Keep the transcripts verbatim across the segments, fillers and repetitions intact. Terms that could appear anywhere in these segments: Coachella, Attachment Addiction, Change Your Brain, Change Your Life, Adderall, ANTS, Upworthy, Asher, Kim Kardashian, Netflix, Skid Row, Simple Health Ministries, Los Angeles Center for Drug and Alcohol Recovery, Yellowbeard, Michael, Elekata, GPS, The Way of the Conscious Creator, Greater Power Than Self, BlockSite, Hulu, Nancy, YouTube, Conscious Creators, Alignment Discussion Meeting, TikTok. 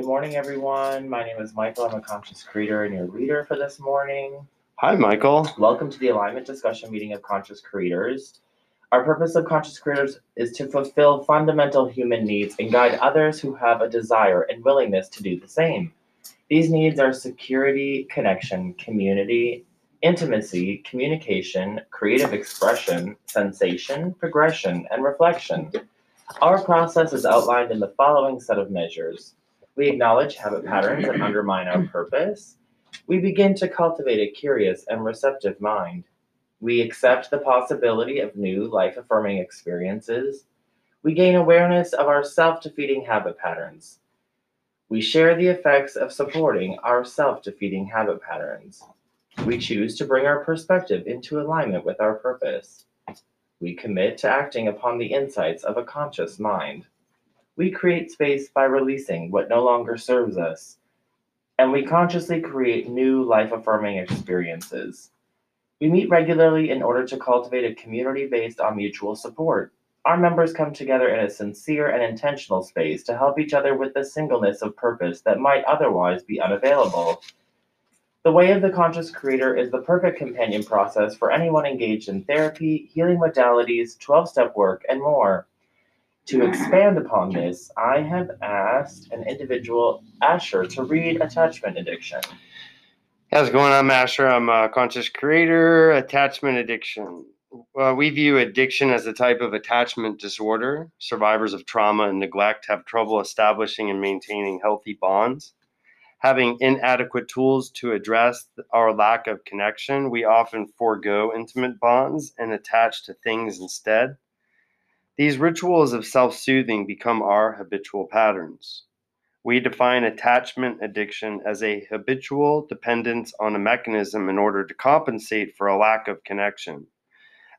Good morning, everyone. My name is Michael. I'm a conscious creator and your leader for this morning. Hi, Michael. Welcome to the Alignment Discussion Meeting of Conscious Creators. Our purpose of Conscious Creators is to fulfill fundamental human needs and guide others who have a desire and willingness to do the same. These needs are security, connection, community, intimacy, communication, creative expression, sensation, progression, and reflection. Our process is outlined in the following set of measures. We acknowledge habit patterns that undermine our purpose. We begin to cultivate a curious and receptive mind. We accept the possibility of new life-affirming experiences. We gain awareness of our self-defeating habit patterns. We share the effects of supporting our self-defeating habit patterns. We choose to bring our perspective into alignment with our purpose. We commit to acting upon the insights of a conscious mind. We create space by releasing what no longer serves us. And we consciously create new life-affirming experiences. We meet regularly in order to cultivate a community based on mutual support. Our members come together in a sincere and intentional space to help each other with the singleness of purpose that might otherwise be unavailable. The Way of the Conscious Creator is the perfect companion process for anyone engaged in therapy, healing modalities, twelve-step work, and more. To expand upon this, I have asked an individual, Asher, to read Attachment Addiction. How's it going? I'm Asher. I'm a conscious creator. Attachment addiction. Uh, we view addiction as a type of attachment disorder. Survivors of trauma and neglect have trouble establishing and maintaining healthy bonds. Having inadequate tools to address our lack of connection, we often forego intimate bonds and attach to things instead. These rituals of self-soothing become our habitual patterns. We define attachment addiction as a habitual dependence on a mechanism in order to compensate for a lack of connection.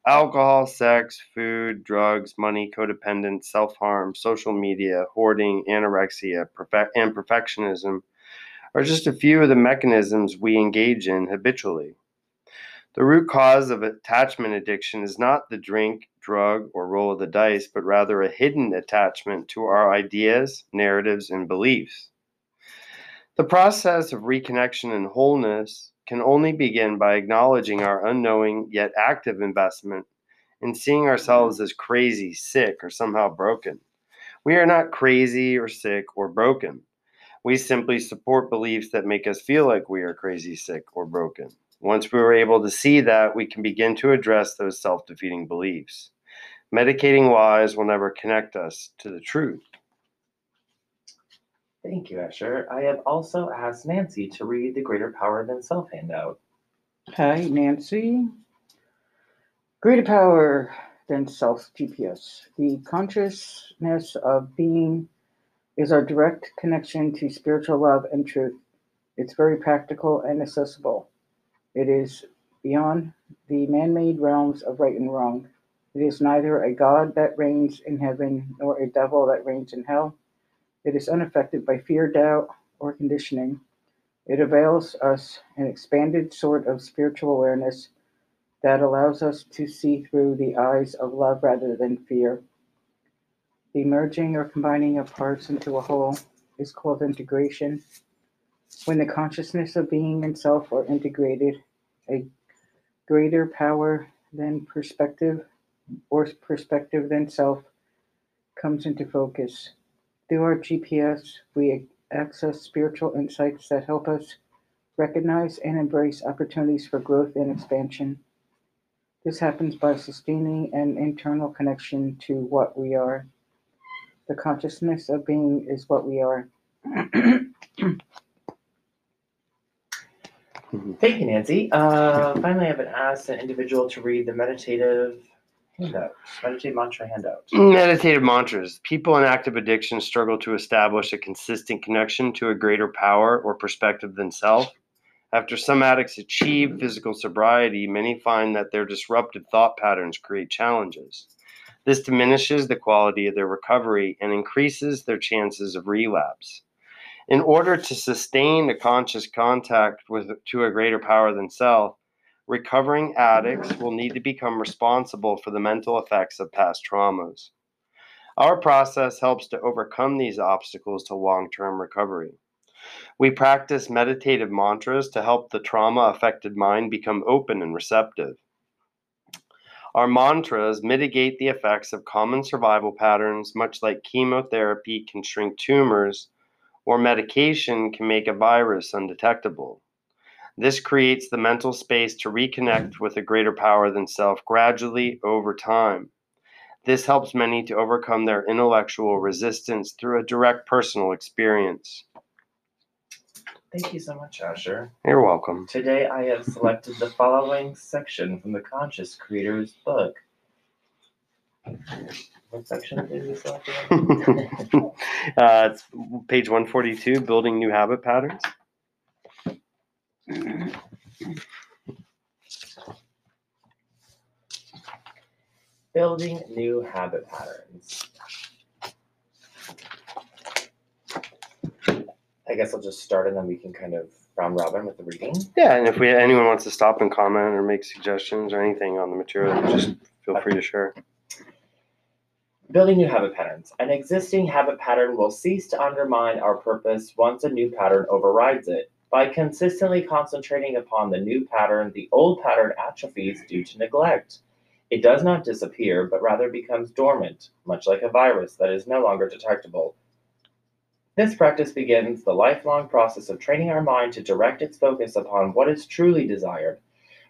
Alcohol, sex, food, drugs, money, codependence, self-harm, social media, hoarding, anorexia, and perfectionism are just a few of the mechanisms we engage in habitually. The root cause of attachment addiction is not the drink, drug, or roll of the dice, but rather a hidden attachment to our ideas, narratives, and beliefs. The process of reconnection and wholeness can only begin by acknowledging our unknowing yet active investment in seeing ourselves as crazy, sick, or somehow broken. We are not crazy or sick or broken. We simply support beliefs that make us feel like we are crazy, sick, or broken. Once we are able to see that, we can begin to address those self-defeating beliefs. Medicating lies will never connect us to the truth. Thank you, Asher. I have also asked Nancy to read the Greater Power Than Self handout. Hi, Nancy. Greater Power Than Self, G P S. The consciousness of being is our direct connection to spiritual love and truth. It's very practical and accessible. It is beyond the man-made realms of right and wrong. It is neither a God that reigns in heaven nor a devil that reigns in hell. It is unaffected by fear, doubt, or conditioning. It avails us an expanded sort of spiritual awareness that allows us to see through the eyes of love rather than fear. The merging or combining of parts into a whole is called integration. When the consciousness of being and self are integrated, a greater power than perspective or perspective than self comes into focus. Through our G P S, we access spiritual insights that help us recognize and embrace opportunities for growth and expansion. This happens by sustaining an internal connection to what we are. The consciousness of being is what we are. Thank you, Nancy. Uh, finally, I've been asked an individual to read the meditative handout, meditative mantra handout. Meditative mantras. People in active addiction struggle to establish a consistent connection to a greater power or perspective than self. After some addicts achieve physical sobriety, many find that their disruptive thought patterns create challenges. This diminishes the quality of their recovery and increases their chances of relapse. In order to sustain a conscious contact with to a greater power than self, recovering addicts will need to become responsible for the mental effects of past traumas. Our process helps to overcome these obstacles to long-term recovery. We practice meditative mantras to help the trauma-affected mind become open and receptive. Our mantras mitigate the effects of common survival patterns, much like chemotherapy can shrink tumors, or medication can make a virus undetectable. This creates the mental space to reconnect with a greater power than self gradually over time. This helps many to overcome their intellectual resistance through a direct personal experience. Thank you so much, Asher. You're welcome. Today I have selected the following section from the Conscious Creator's book. What section did you select? uh, it's page one forty-two, Building New Habit Patterns. Building New Habit Patterns. I guess I'll just start and then we can kind of round robin with the reading. Yeah, and if we anyone wants to stop and comment or make suggestions or anything on the material, just feel free to share. Building new habit patterns. An existing habit pattern will cease to undermine our purpose once a new pattern overrides it. By consistently concentrating upon the new pattern, the old pattern atrophies due to neglect. It does not disappear, but rather becomes dormant, much like a virus that is no longer detectable. This practice begins the lifelong process of training our mind to direct its focus upon what is truly desired,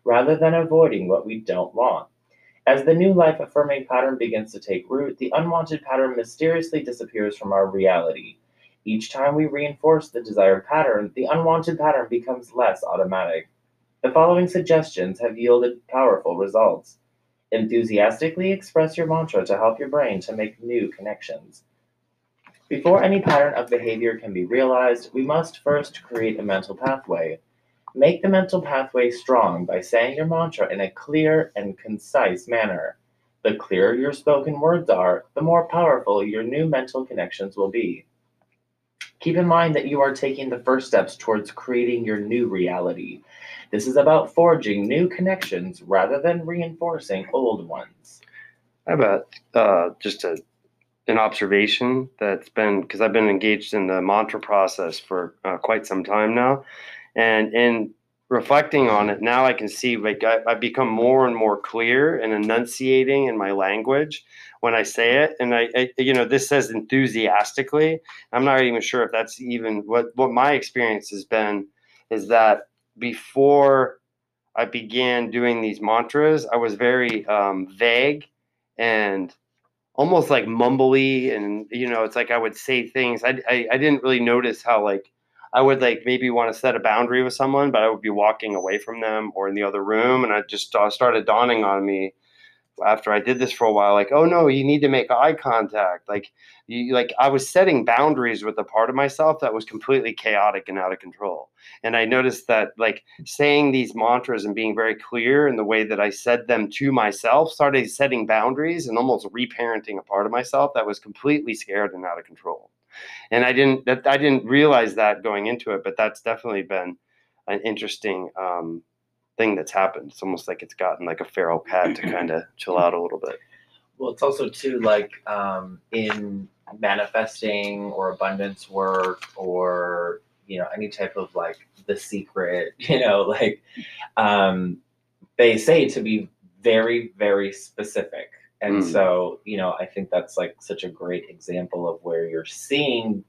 rather than avoiding what we don't want. As the new life-affirming pattern begins to take root, the unwanted pattern mysteriously disappears from our reality. Each time we reinforce the desired pattern, the unwanted pattern becomes less automatic. The following suggestions have yielded powerful results. Enthusiastically express your mantra to help your brain to make new connections. Before any pattern of behavior can be realized, we must first create a mental pathway. Make the mental pathway strong by saying your mantra in a clear and concise manner. The clearer your spoken words are, the more powerful your new mental connections will be. Keep in mind that you are taking the first steps towards creating your new reality. This is about forging new connections rather than reinforcing old ones. How about uh, just a an observation that's been, because I've been engaged in the mantra process for uh, quite some time now. And in reflecting on it now, I can see like I, I've become more and more clear in enunciating in my language when I say it. And I, I, you know, this says enthusiastically. I'm not even sure if that's even what, what my experience has been, is that before I began doing these mantras, I was very um, vague and almost like mumbly, and you know, it's like I would say things. I, I I didn't really notice how like I would like maybe want to set a boundary with someone, but I would be walking away from them or in the other room, and I just uh, started dawning on me after I did this for a while. Like, oh no, you need to make eye contact. Like you like I was setting boundaries with a part of myself that was completely chaotic and out of control. And I noticed that like saying these mantras and being very clear in the way that I said them to myself started setting boundaries and almost reparenting a part of myself that was completely scared and out of control. And I didn't that I didn't realize that going into it, but that's definitely been an interesting um, thing that's happened. It's almost like it's gotten like a feral cat to kind of chill out a little bit. Well, it's also too like um, in manifesting or abundance work or, you know, any type of like The Secret, you know, like um, they say to be very, very specific. And mm. so, you know, I think that's like such a great example of where you're seeing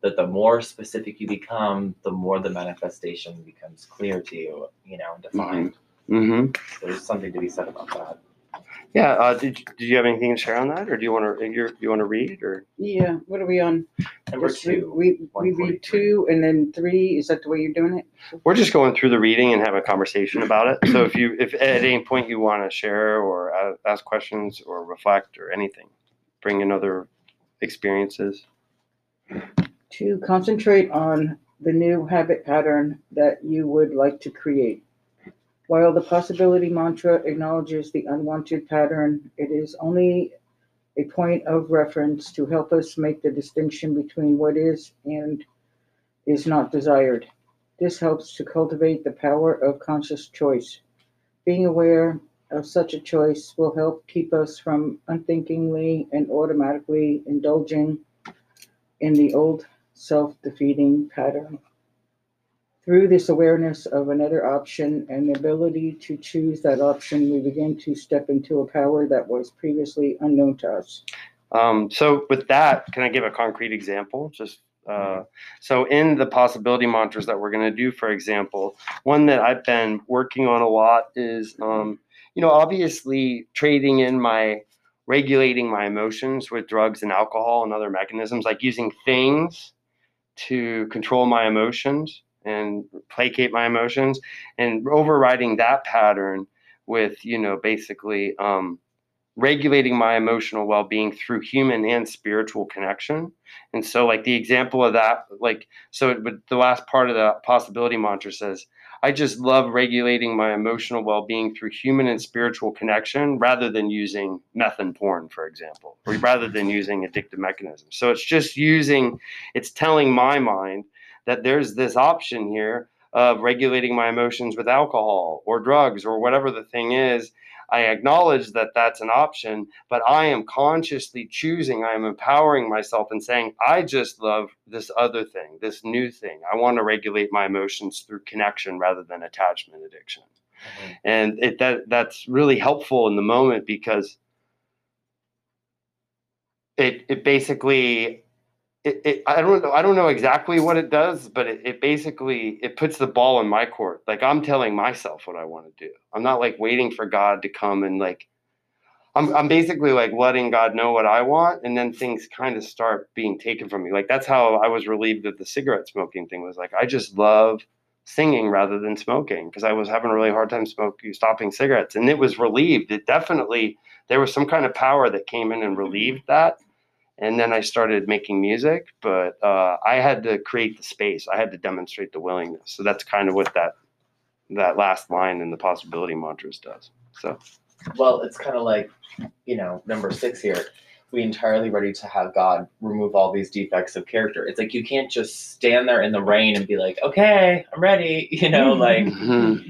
that the more specific you become, the more the manifestation becomes clear to you, you know, and defined. Mm-hmm. So there's something to be said about that. Yeah. Uh, did Did you have anything to share on that, or do you want to you you want to read or? Yeah. What are we on? Number two. We we read two and then three. Is that the way you're doing it? We're just going through the reading and having a conversation about it. So if you if at any point you want to share or ask questions or reflect or anything, bring in other experiences. To concentrate on the new habit pattern that you would like to create. While the possibility mantra acknowledges the unwanted pattern, it is only a point of reference to help us make the distinction between what is and is not desired. This helps to cultivate the power of conscious choice. Being aware of such a choice will help keep us from unthinkingly and automatically indulging in the old self-defeating pattern. Through this awareness of another option and the ability to choose that option, we begin to step into a power that was previously unknown to us. Um, so with that, can I give a concrete example? Just uh, so in the possibility mantras that we're going to do, for example, one that I've been working on a lot is, um, you know, obviously trading in my regulating my emotions with drugs and alcohol and other mechanisms, like using things to control my emotions and placate my emotions, and overriding that pattern with, you know, basically um, regulating my emotional well-being through human and spiritual connection. And so like the example of that, like, so it would, the last part of the possibility mantra says, I just love regulating my emotional well-being through human and spiritual connection, rather than using meth and porn, for example, or rather than using addictive mechanisms. So it's just using, it's telling my mind that there's this option here of regulating my emotions with alcohol or drugs or whatever the thing is. I acknowledge that that's an option, but I am consciously choosing, I am empowering myself and saying, I just love this other thing, this new thing. I want to regulate my emotions through connection rather than attachment addiction. Mm-hmm. And it, that that's really helpful in the moment, because it, it basically, It, it, I don't know. I don't know exactly what it does, but it, it basically, it puts the ball in my court. Like I'm telling myself what I want to do. I'm not like waiting for God to come and like, I'm, I'm basically like letting God know what I want. And then things kind of start being taken from me. Like that's how I was relieved of the cigarette smoking thing, was like, I just love singing rather than smoking, because I was having a really hard time smoking, stopping cigarettes. And it was relieved. It definitely, there was some kind of power that came in and relieved that. And then I started making music, but uh, I had to create the space. I had to demonstrate the willingness. So that's kind of what that that last line in the possibility mantras does. So, well, it's kind of like, you know, number six here. We entirely ready to have God remove all these defects of character. It's like you can't just stand there in the rain and be like, okay, I'm ready. You know, like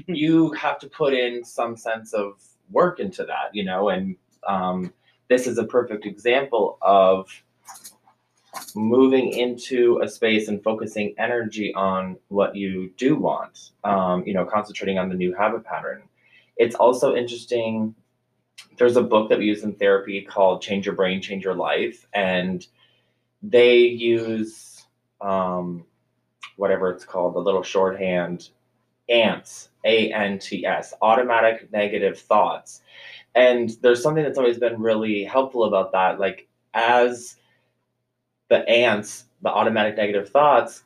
you have to put in some sense of work into that, you know, and um this is a perfect example of moving into a space and focusing energy on what you do want, um, you know, concentrating on the new habit pattern. It's also interesting. There's a book that we use in therapy called Change Your Brain, Change Your Life. And they use um, whatever it's called, the little shorthand, ANTS, A N T S, automatic negative thoughts. And there's something that's always been really helpful about that. Like as the ants, the automatic negative thoughts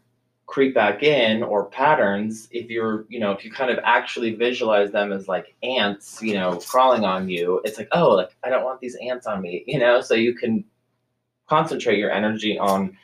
creep back in, or patterns, if you're, you know, if you kind of actually visualize them as like ants, you know, crawling on you, it's like, oh, like I don't want these ants on me, you know, so you can concentrate your energy on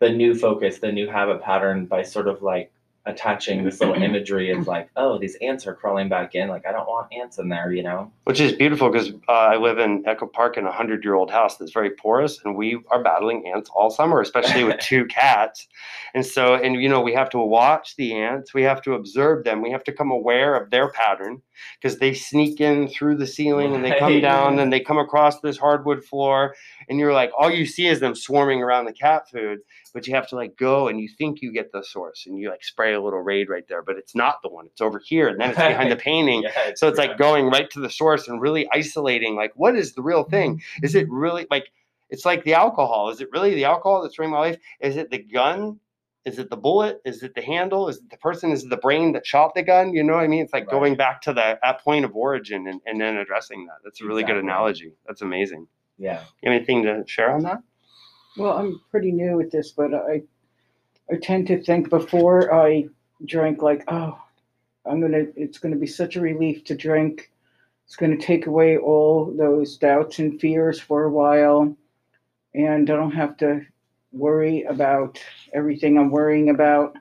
the new focus, the new habit pattern by sort of like attaching this little imagery of like, oh, these ants are crawling back in. Like, I don't want ants in there, you know? Which is beautiful, because uh, I live in Echo Park in a hundred-year-old house that's very porous, and we are battling ants all summer, especially with two cats. And so, and you know, we have to watch the ants. We have to observe them. We have to come aware of their pattern, because they sneak in through the ceiling and they come down and they come across this hardwood floor. And you're like, all you see is them swarming around the cat food. But you have to like go and you think you get the source and you like spray a little Raid right there, but it's not the one, it's over here. And then it's behind the painting. Yeah, it's so it's true. Like going right to the source and really isolating, like, what is the real thing? Is it really like, it's like the alcohol. Is it really the alcohol that's ruining my life? Is it the gun? Is it the bullet? Is it the handle? Is it the person? Is it the brain that shot the gun? You know what I mean? It's like right. Going back to the, that point of origin and, and then addressing that. That's a really exactly. good analogy. That's amazing. Yeah. You have anything to share on that? Well, I'm pretty new at this, but I, I tend to think before I drink, like, oh, I'm going to, it's going to be such a relief to drink. It's going to take away all those doubts and fears for a while. And I don't have to worry about everything I'm worrying about.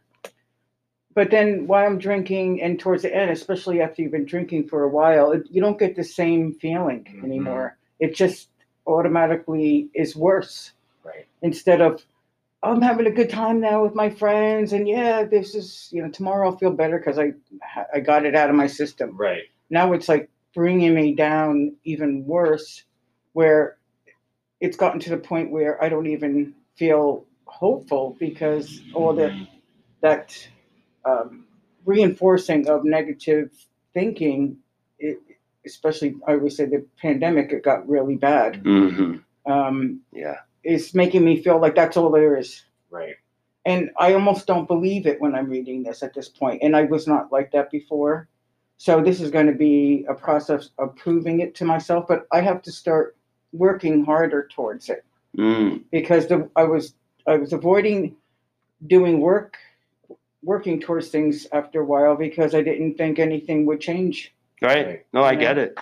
But then while I'm drinking, and towards the end, especially after you've been drinking for a while, it, you don't get the same feeling mm-hmm. anymore. It just automatically is worse. Right. Instead of, I'm having a good time now with my friends, and yeah, this is, you know, tomorrow I'll feel better because I I got it out of my system. Right. Now it's like, bringing me down even worse, where it's gotten to the point where I don't even feel hopeful because all the, that um, reinforcing of negative thinking, it, especially I would say the pandemic, it got really bad. Mm-hmm. Um, yeah. It's making me feel like that's all there is. Right. And I almost don't believe it when I'm reading this at this point. And I was not like that before. So this is going to be a process of proving it to myself, but I have to start working harder towards it. Mm. Because the, I was I was avoiding doing work, working towards things after a while because I didn't think anything would change. Right. No, I get it.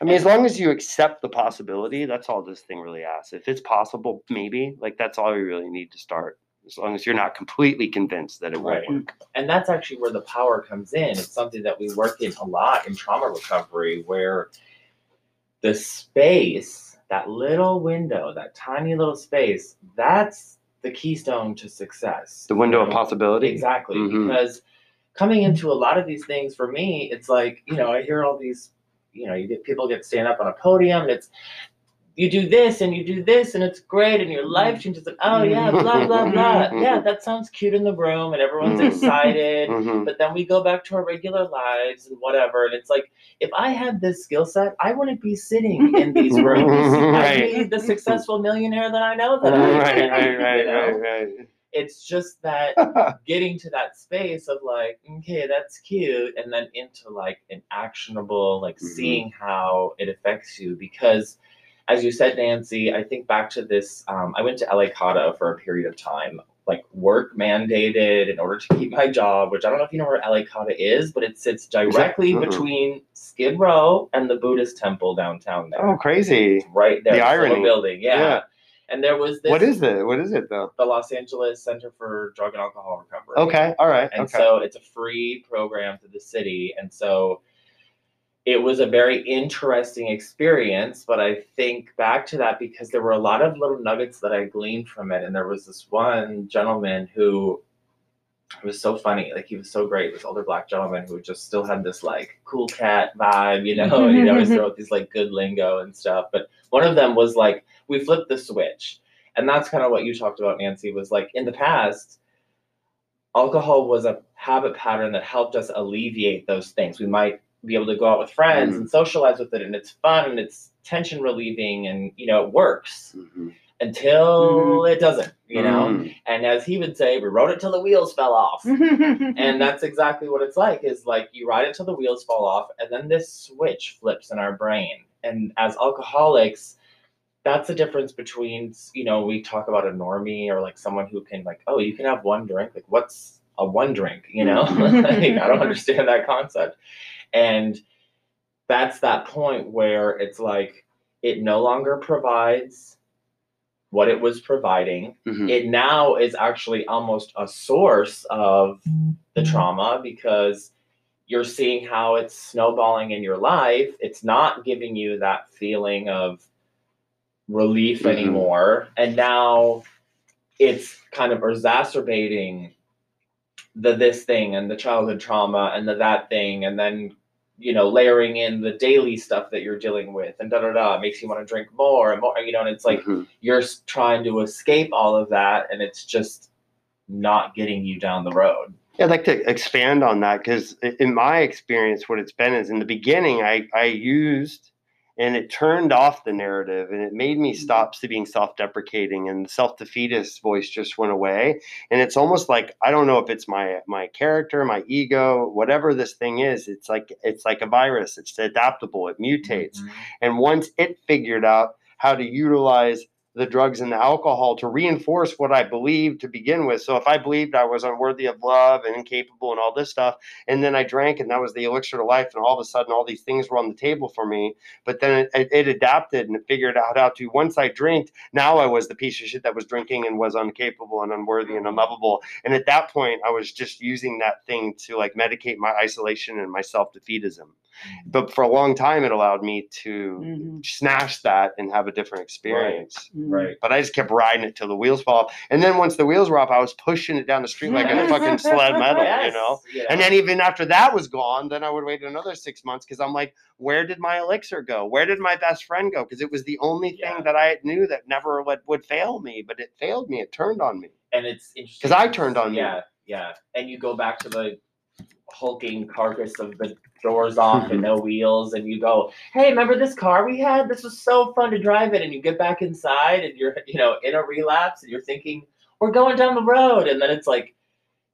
I mean, as long as you accept the possibility, that's all this thing really asks. If it's possible, maybe, like that's all we really need to start. As long as you're not completely convinced that it won't right. work. And that's actually where the power comes in. It's something that we work in a lot in trauma recovery, where the space, that little window, that tiny little space, that's the keystone to success. The window of possibility. Exactly. Mm-hmm. Because coming into a lot of these things for me, it's like, you know, I hear all these, you know, you get people get stand up on a podium and it's, you do this and you do this and it's great and your life changes. And, oh yeah, blah, blah, blah. Yeah, that sounds cute in the room and everyone's excited. Mm-hmm. But then we go back to our regular lives and whatever. And it's like, if I had this skill set, I wouldn't be sitting in these rooms. Right. I'd be the successful millionaire that I know that I am. Right, right, right, right, right, right, right. It's just that getting to that space of like, okay, that's cute. And then into like an actionable, like mm-hmm. seeing how it affects you. Because as you said, Nancy, I think back to this, um, I went to Elekata for a period of time, like work mandated in order to keep my job, which I don't know if you know where Elekata is, but it sits directly uh-huh. between Skid Row and the Buddhist temple downtown there. Oh, crazy. It's right there. The irony. Building. Yeah. yeah. And there was this. What is it? What is it, though? The Los Angeles Center for Drug and Alcohol Recovery. Okay. All right. And okay. so it's a free program for the city. And so it was a very interesting experience. But I think back to that because there were a lot of little nuggets that I gleaned from it. And there was this one gentleman who was so funny. Like, he was so great. This older black gentleman who just still had this, like, cool cat vibe, you know? And he'd always throw out these, like, good lingo and stuff. But one of them was, like, we flipped the switch. And that's kind of what you talked about, Nancy, was like in the past, alcohol was a habit pattern that helped us alleviate those things. We might be able to go out with friends mm-hmm. and socialize with it, and it's fun and it's tension relieving and, you know, it works mm-hmm. until mm-hmm. it doesn't, you know? Mm-hmm. And as he would say, we rode it till the wheels fell off. And that's exactly what it's like, is like you ride it till the wheels fall off, and then this switch flips in our brain. And as alcoholics, that's the difference between, you know, we talk about a normie or like someone who can like, oh, you can have one drink. Like, what's a one drink? You know, like, I don't understand that concept. And that's that point where it's like, it no longer provides what it was providing. Mm-hmm. It now is actually almost a source of the trauma, because you're seeing how it's snowballing in your life. It's not giving you that feeling of relief mm-hmm. anymore, and now it's kind of exacerbating the this thing and the childhood trauma and the that thing, and then, you know, layering in the daily stuff that you're dealing with and da da da makes you want to drink more and more, you know. And it's like mm-hmm. you're trying to escape all of that, and it's just not getting you down the road. Yeah, I'd like to expand on that, because in my experience, what it's been is, in the beginning, I I used. And it turned off the narrative, and it made me stop being self-deprecating, and the self-defeatist voice just went away. And it's almost like, I don't know if it's my my character, my ego, whatever this thing is, it's like it's like a virus. It's adaptable. It mutates. Mm-hmm. And once it figured out how to utilize the drugs and the alcohol to reinforce what I believed to begin with. So if I believed I was unworthy of love and incapable and all this stuff, and then I drank, and that was the elixir to life, and all of a sudden all these things were on the table for me. But then it, it adapted and it figured out how to, once I drank, now I was the piece of shit that was drinking and was incapable and unworthy and unlovable. And at that point, I was just using that thing to like medicate my isolation and my self-defeatism. But for a long time, it allowed me to mm-hmm. snatch that and have a different experience. Right. right. But I just kept riding it till the wheels fall off. And then once the wheels were off, I was pushing it down the street like a fucking sled metal, yes. you know? Yeah. And then even after that was gone, then I would wait another six months because I'm like, where did my elixir go? Where did my best friend go? Because it was the only yeah. thing that I knew that never would, would fail me, but it failed me. It turned on me. And it's interesting. Because I turned on yeah, me. Yeah, yeah. And you go back to the hulking carcass of the doors off and no wheels, and you go, hey, remember this car we had? This was so fun to drive in. And you get back inside and you're, you know, in a relapse and you're thinking, we're going down the road. And then it's like,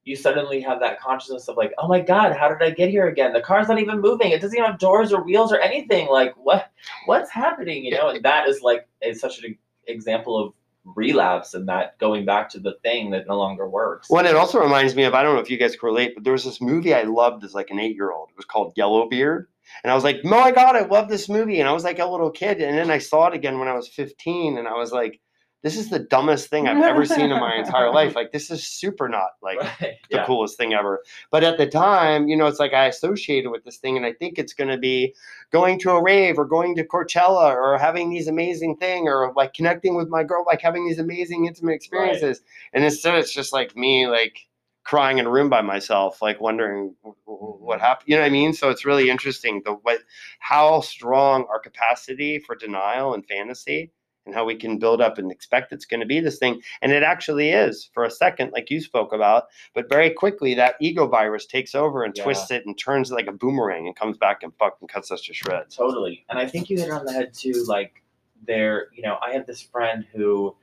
you suddenly have that consciousness of like, oh my God, how did I get here again? The car's not even moving. It doesn't even have doors or wheels or anything. Like what, what's happening? You know? And that is like, it's such an example of relapse and that going back to the thing that no longer works. Well, and it also reminds me of, I don't know if you guys can relate, but there was this movie I loved as like an eight-year-old. It was called Yellowbeard. And I was like, oh my God, I love this movie. And I was like a little kid. And then I saw it again when I was fifteen. And I was like, this is the dumbest thing I've ever seen in my entire life. Like, this is super not like right. the yeah. coolest thing ever. But at the time, you know, it's like I associated with this thing. And I think it's going to be going to a rave or going to Coachella or having these amazing thing or like connecting with my girl, like having these amazing intimate experiences. Right. And instead it's just like me, like crying in a room by myself, like wondering what happened. You know what I mean? So it's really interesting the what, how strong our capacity for denial and fantasy and how we can build up and expect it's going to be this thing. And it actually is for a second, like you spoke about, but very quickly that ego virus takes over and yeah. twists it and turns it like a boomerang and comes back and fucking cuts us to shreds. Totally. And I think you hit on the head too, like there, you know, I have this friend who,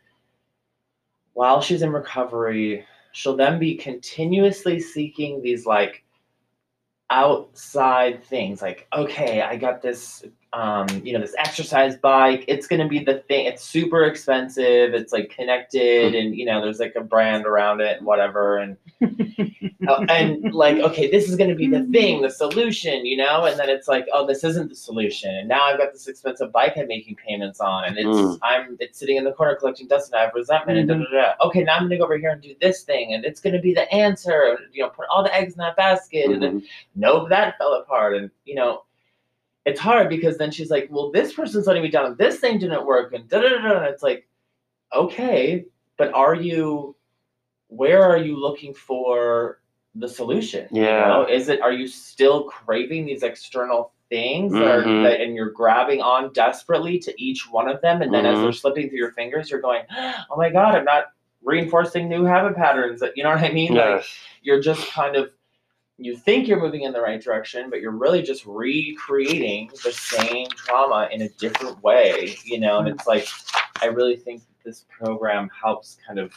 while she's in recovery, she'll then be continuously seeking these like outside things like, okay, I got this, um, you know, this exercise bike, it's going to be the thing. It's super expensive. It's like connected and, you know, there's like a brand around it and whatever. And, uh, and like, okay, this is going to be the thing, the solution, you know? And then it's like, oh, this isn't the solution. And now I've got this expensive bike I'm making payments on and it's, mm. I'm, it's sitting in the corner collecting dust and I have resentment mm-hmm. and da, da, da. Okay, now I'm going to go over here and do this thing and it's going to be the answer, you know, put all the eggs in that basket mm-hmm. and then no, that fell apart. And, you know, it's hard because then she's like, well, this person's letting me down and this thing didn't work and da da da. And it's like, okay, but are you, where are you looking for the solution? Yeah. You know? Is it, are you still craving these external things mm-hmm. or that, and you're grabbing on desperately to each one of them? And then mm-hmm. as they're slipping through your fingers, you're going, oh my God, I'm not reinforcing new habit patterns. You know what I mean? Yes. Like you're just kind of, you think you're moving in the right direction, but you're really just recreating the same trauma in a different way, you know? And it's like, I really think that this program helps kind of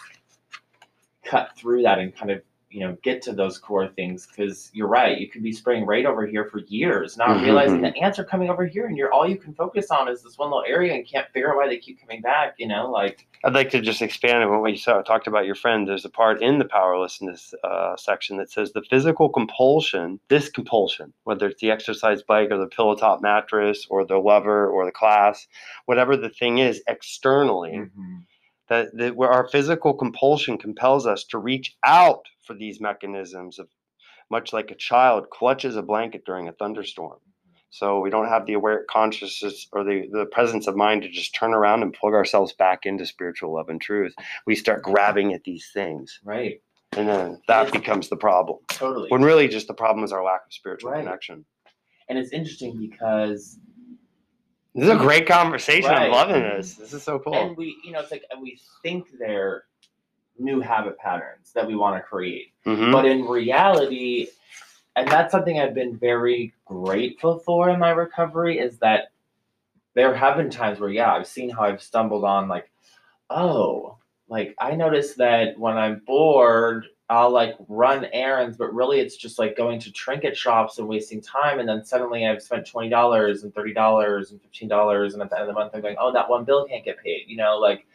cut through that and kind of, you know, get to those core things. Cause you're right. You could be spraying right over here for years, not mm-hmm. realizing the ants are coming over here and you're all you can focus on is this one little area and can't figure out why they keep coming back, you know, like. I'd like to just expand on what you saw, talked about your friend. There's a part in the powerlessness uh, section that says the physical compulsion, this compulsion, whether it's the exercise bike or the pillow top mattress or the lover or the class, whatever the thing is externally, mm-hmm. that, that where our physical compulsion compels us to reach out for these mechanisms of much like a child clutches a blanket during a thunderstorm. So we don't have the aware consciousness or the, the presence of mind to just turn around and plug ourselves back into spiritual love and truth. We start grabbing at these things. Right. And then that it's, becomes the problem. Totally. When really just the problem is our lack of spiritual right. connection. And it's interesting because this is a great conversation. Right. I'm loving this. This is so cool. And we, you know, it's like, and we think they're new habit patterns that we want to create. Mm-hmm. But in reality, and that's something I've been very grateful for in my recovery is that there have been times where, yeah, I've seen how I've stumbled on like, oh, like I noticed that when I'm bored, I'll like run errands, but really it's just like going to trinket shops and wasting time. And then suddenly I've spent twenty dollars and thirty dollars and fifteen dollars. And at the end of the month, I'm going, oh, that one bill can't get paid, you know, like.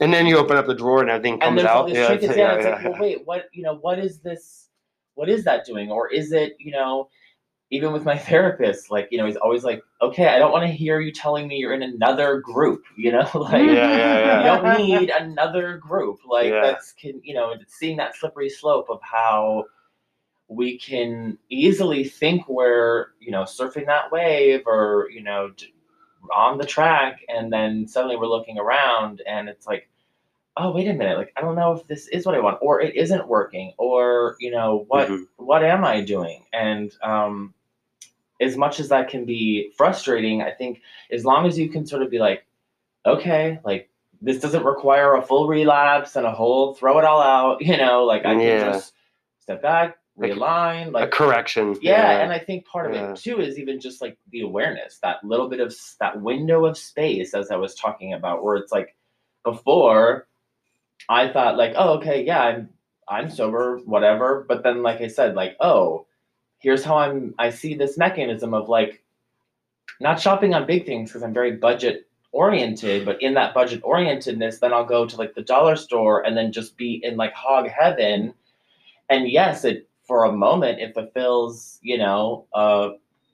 And then you open up the drawer and everything comes and there's out. All these yeah, trinkets, yeah, yeah, it's yeah, like, yeah. Well, wait, what, you know, what is this? What is that doing? Or is it, you know, even with my therapist, like, you know, he's always like, okay, I don't want to hear you telling me you're in another group, you know, like yeah, yeah, yeah. you don't need another group. Like yeah. that's, can, you know, seeing that slippery slope of how we can easily think we're, you know, surfing that wave or, you know, on the track. And then suddenly we're looking around and it's like, oh, wait a minute. Like, I don't know if this is what I want, or it isn't working, or, you know, what, mm-hmm. what am I doing? And, um, as much as that can be frustrating, I think as long as you can sort of be like, okay, like this doesn't require a full relapse and a whole throw it all out, you know, like I yeah. can just step back, realign, like a correction. Yeah, yeah. And I think part of yeah. it too is even just like the awareness, that little bit of that window of space, as I was talking about, where it's like before I thought like, oh, okay, yeah, I'm, I'm sober, whatever. But then, like I said, like, oh, here's how I'm, I see this mechanism of like not shopping on big things because I'm very budget oriented, but in that budget orientedness, then I'll go to like the dollar store and then just be in like hog heaven. And yes, it, for a moment, it fulfills, you know, uh,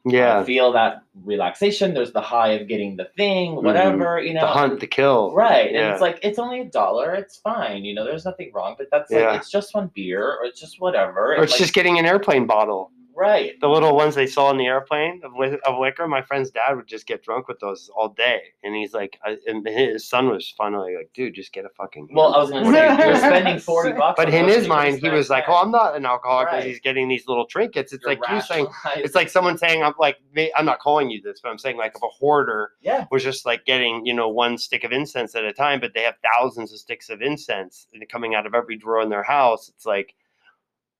yeah, I feel that relaxation. There's the high of getting the thing, whatever, mm-hmm. you know, the hunt, the kill. Right. Yeah. And it's like, it's only a dollar. It's fine. You know, there's nothing wrong, but that's yeah. like, it's just one beer or it's just whatever. Or it's, it's like, just getting an airplane bottle. Right. The little ones they saw in the airplane of, of liquor. My friend's dad would just get drunk with those all day. And he's like, I, and his son was finally like, dude, just get a fucking. Well, I was going to say, you're spending forty bucks. But in his mind, he was like, oh, I'm not an alcoholic because right. he's getting these little trinkets. It's you're like you saying, it's like someone saying, I'm like, I'm not calling you this, but I'm saying like if a hoarder yeah. was just like getting, you know, one stick of incense at a time, but they have thousands of sticks of incense coming out of every drawer in their house. It's like.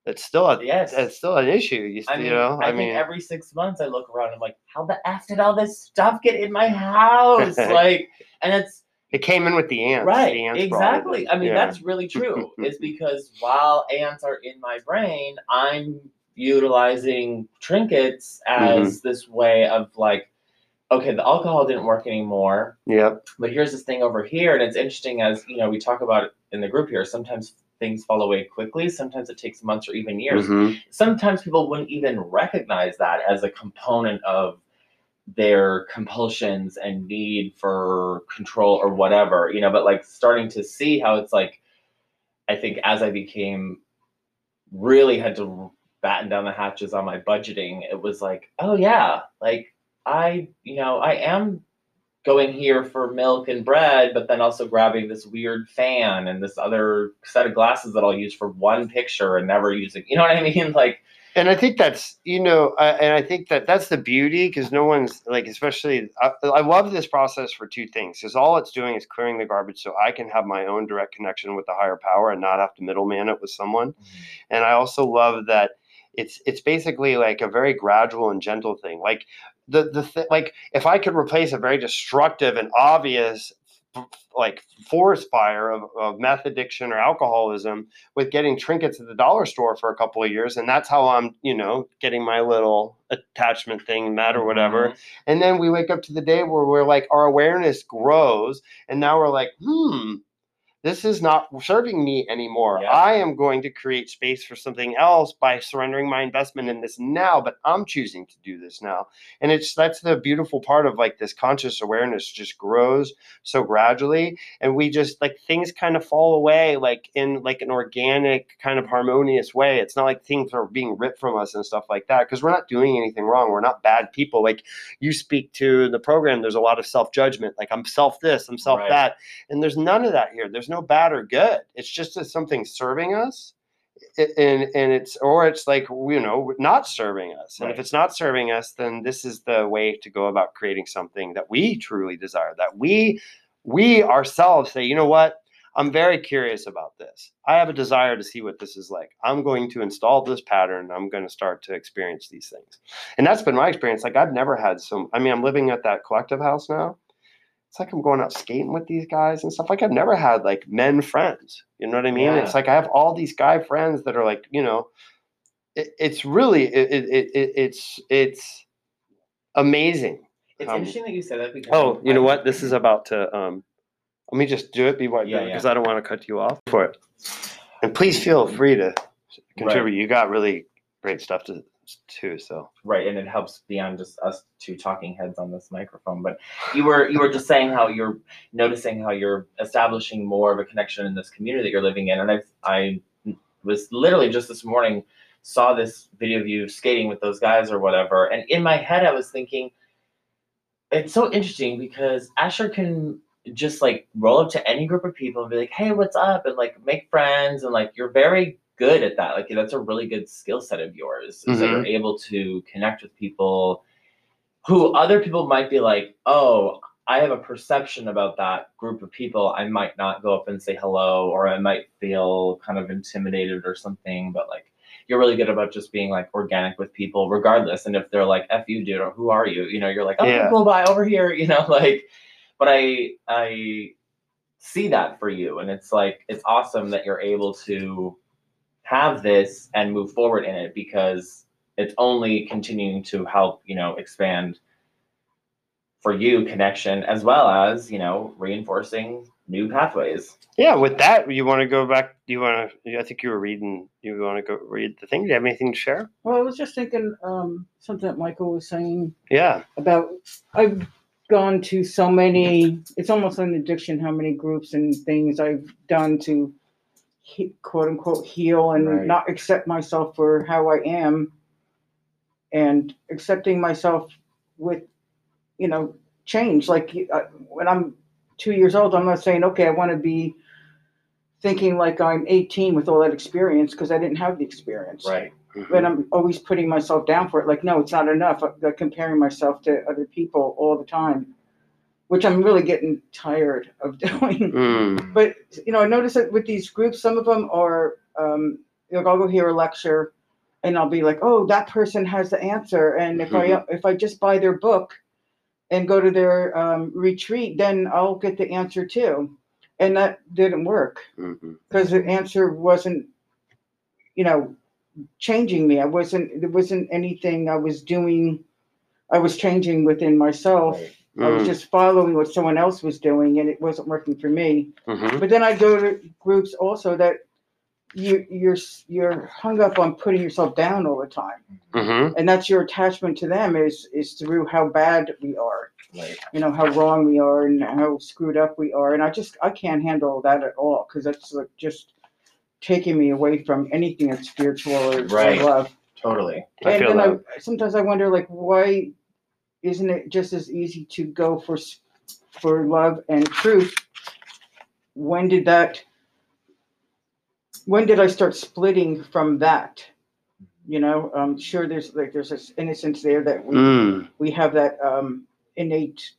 It's still a yes. It's still an issue. You, I mean, you know. I, I mean, think every six months I look around. I'm like, how the f did all this stuff get in my house? Like, and it's it came in with the ants. Right. The ants exactly. I mean, yeah. that's really true. It's because while ants are in my brain, I'm utilizing trinkets as mm-hmm. this way of like, okay, the alcohol didn't work anymore. Yep. But here's this thing over here, and it's interesting as you know we talk about it in the group here. Sometimes. Things fall away quickly. Sometimes it takes months or even years. Mm-hmm. Sometimes people wouldn't even recognize that as a component of their compulsions and need for control or whatever, you know, but like starting to see how it's like, I think as I became really had to batten down the hatches on my budgeting, it was like, oh yeah, like I, you know, I am going here for milk and bread, but then also grabbing this weird fan and this other set of glasses that I'll use for one picture and never using, you know what I mean? Like, and I think that's, you know, uh, and I think that that's the beauty because no one's like, especially, I, I love this process for two things because all it's doing is clearing the garbage so I can have my own direct connection with the higher power and not have to middleman it with someone. Mm-hmm. And I also love that it's, it's basically like a very gradual and gentle thing. Like, The the th- like if I could replace a very destructive and obvious like forest fire of, of meth addiction or alcoholism with getting trinkets at the dollar store for a couple of years, and that's how I'm you know getting my little attachment thing met or whatever, mm-hmm. and then we wake up to the day where we're like our awareness grows, and now we're like hmm. this is not serving me anymore. Yeah. I am going to create space for something else by surrendering my investment in this now, but I'm choosing to do this now. And it's, that's the beautiful part of like this conscious awareness just grows so gradually. And we just like things kind of fall away, like in like an organic kind of harmonious way. It's not like things are being ripped from us and stuff like that. Cause we're not doing anything wrong. We're not bad people. Like you speak to the program, there's a lot of self-judgment. Like I'm self this, I'm self right. that. And there's none of that here. There's no bad or good. It's just that something's serving us and and it's or it's like you know not serving us. And right. if it's not serving us, then this is the way to go about creating something that we truly desire, that we we ourselves say, you know what, I'm very curious about this. I have a desire to see what this is like. I'm going to install this pattern. I'm going to start to experience these things. And that's been my experience. Like I've never had some I mean I'm living at that collective house now. It's like I'm going out skating with these guys and stuff. Like I've never had like men friends. You know what I mean? Yeah. It's like I have all these guy friends that are like, you know, it, it's really it, it it it's it's amazing. It's um, interesting that you said that because oh, you know what? This is about to um, let me just do it. Be white yeah, because yeah. I don't want to cut you off for it. And please feel free to contribute. Right. You got really great stuff to. Too so right, and it helps beyond just us two talking heads on this microphone. But you were you were just saying how you're noticing how you're establishing more of a connection in this community that you're living in, and I I was literally just this morning saw this video of you skating with those guys or whatever. And in my head, I was thinking, it's so interesting because Asher can just like roll up to any group of people and be like, hey, what's up? And like make friends. And like, you're very good at that. Like, that's a really good skill set of yours. Mm-hmm. So you're able to connect with people who other people might be like, oh, I have a perception about that group of people. I might not go up and say hello, or I might feel kind of intimidated or something. But like, you're really good about just being like organic with people regardless. And if they're like, F you, dude, or who are you? You know, you're like, oh, yeah. Cool, bye, over here, you know, like, but I, I see that for you. And it's like, it's awesome that you're able to have this and move forward in it, because it's only continuing to help, you know, expand for you connection, as well as, you know, reinforcing new pathways. Yeah. With that, you want to go back, you want to, I think you were reading, you want to go read the thing. Do you have anything to share? Well, I was just thinking um, something that Michael was saying. Yeah. About, I've gone to so many, it's almost an addiction, how many groups and things I've done to he, quote unquote heal and right. not accept myself for how I am, and accepting myself with, you know, change. Like uh, when I'm two years old, I'm not saying, okay, I want to be thinking like I'm eighteen with all that experience, because I didn't have the experience. Right. Mm-hmm. But I'm always putting myself down for it. Like, no, it's not enough. I'm like comparing myself to other people all the time, which I'm really getting tired of doing. Mm. But, you know, I noticed that with these groups, some of them are, um, like I'll go hear a lecture and I'll be like, oh, that person has the answer. And if mm-hmm. I if I just buy their book and go to their um, retreat, then I'll get the answer too. And that didn't work, because mm-hmm. the answer wasn't, you know, changing me. I wasn't, there wasn't anything I was doing. I was changing within myself. Right. Mm-hmm. I was just following what someone else was doing, and it wasn't working for me. Mm-hmm. But then I go to groups also that you, you're, you're hung up on putting yourself down all the time. Mm-hmm. And that's your attachment to them, is, is through how bad we are. Like, you know, how wrong we are and how screwed up we are. And I just, I can't handle that at all, because that's like just taking me away from anything that's spiritual or, right. or love. Totally. And I feel then that. I, sometimes I wonder, like, why isn't it just as easy to go for, for love and truth? When did that, when did I start splitting from that? You know, I'm sure there's like, there's this innocence there that we, mm. we have that, um, innate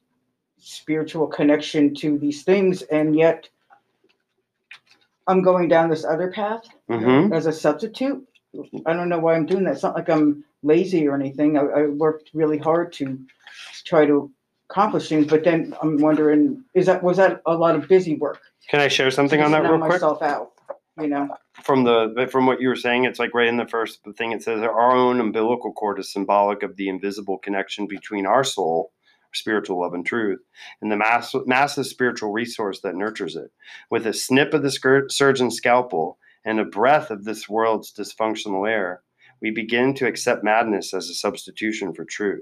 spiritual connection to these things, and yet I'm going down this other path mm-hmm. as a substitute. I don't know why I'm doing that. It's not like I'm lazy or anything. I, I worked really hard to try to accomplish things, but then I'm wondering, is that was that a lot of busy work? Can I share something on that real quick? Myself out, you know. From the from what you were saying, it's like right in the first thing it says, our own umbilical cord is symbolic of the invisible connection between our soul, spiritual love and truth, and the mass, massive spiritual resource that nurtures it. With a snip of the skirt, surgeon's scalpel and a breath of this world's dysfunctional air, we begin to accept madness as a substitution for truth.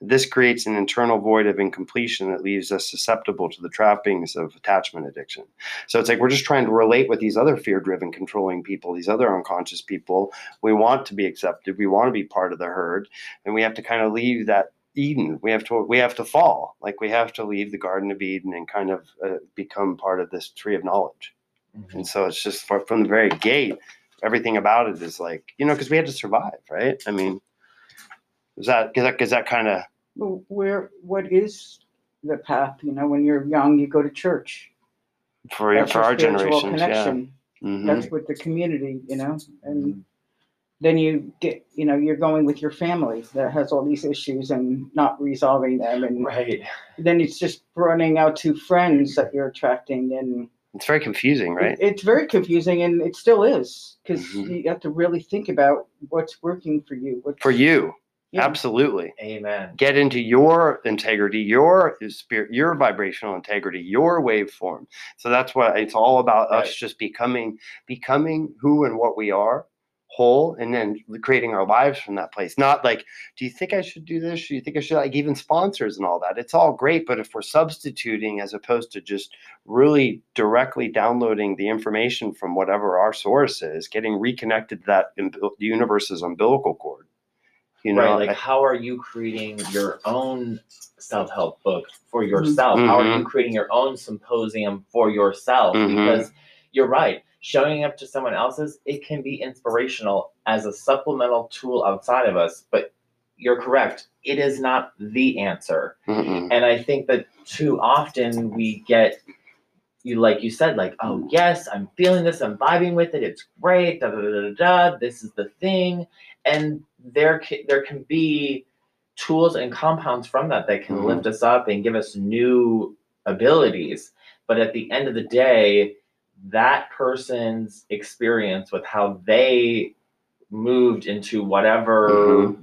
This creates an internal void of incompletion that leaves us susceptible to the trappings of attachment addiction. So it's like we're just trying to relate with these other fear-driven, controlling people, these other unconscious people. We want to be accepted. We want to be part of the herd, and we have to kind of leave that Eden. We have to, we have to fall. Like we have to leave the Garden of Eden and kind of uh, become part of this tree of knowledge. Mm-hmm. And so it's just for, from the very gate, everything about it is like, you know, cause we had to survive. Right. I mean, is that, is that, is that kind of where, what is the path? You know, when you're young, you go to church for, that's for our generation. Yeah. Mm-hmm. That's with the community, you know, and mm-hmm. then you get, you know, you're going with your family that has all these issues and not resolving them. And right. then it's just running out to friends that you're attracting. And it's very confusing, right? It, it's very confusing. And it still is, because mm-hmm. you have to really think about what's working for you. What's, for you. Yeah. Absolutely. Amen. Get into your integrity, your spirit, your vibrational integrity, your waveform. So that's what it's all about, right. us just becoming, becoming who and what we are. whole, and then creating our lives from that place. Not like, do you think I should do this? Do you think I should, like, even sponsors and all that? It's all great, but if we're substituting as opposed to just really directly downloading the information from whatever our source is, getting reconnected to that the universe's umbilical cord. You know, right, like I, how are you creating your own self-help book for yourself? Mm-hmm. How are you creating your own symposium for yourself? Mm-hmm. Because you're right. Showing up to someone else's, it can be inspirational as a supplemental tool outside of us. But you're correct. It is not the answer. Mm-hmm. And I think that too often we get, you like you said, like, oh, yes, I'm feeling this. I'm vibing with it. It's great. Da, da, da, da, da. This is the thing. And there, there can be tools and compounds from that that can mm-hmm. lift us up and give us new abilities. But at the end of the day, that person's experience with how they moved into whatever mm-hmm.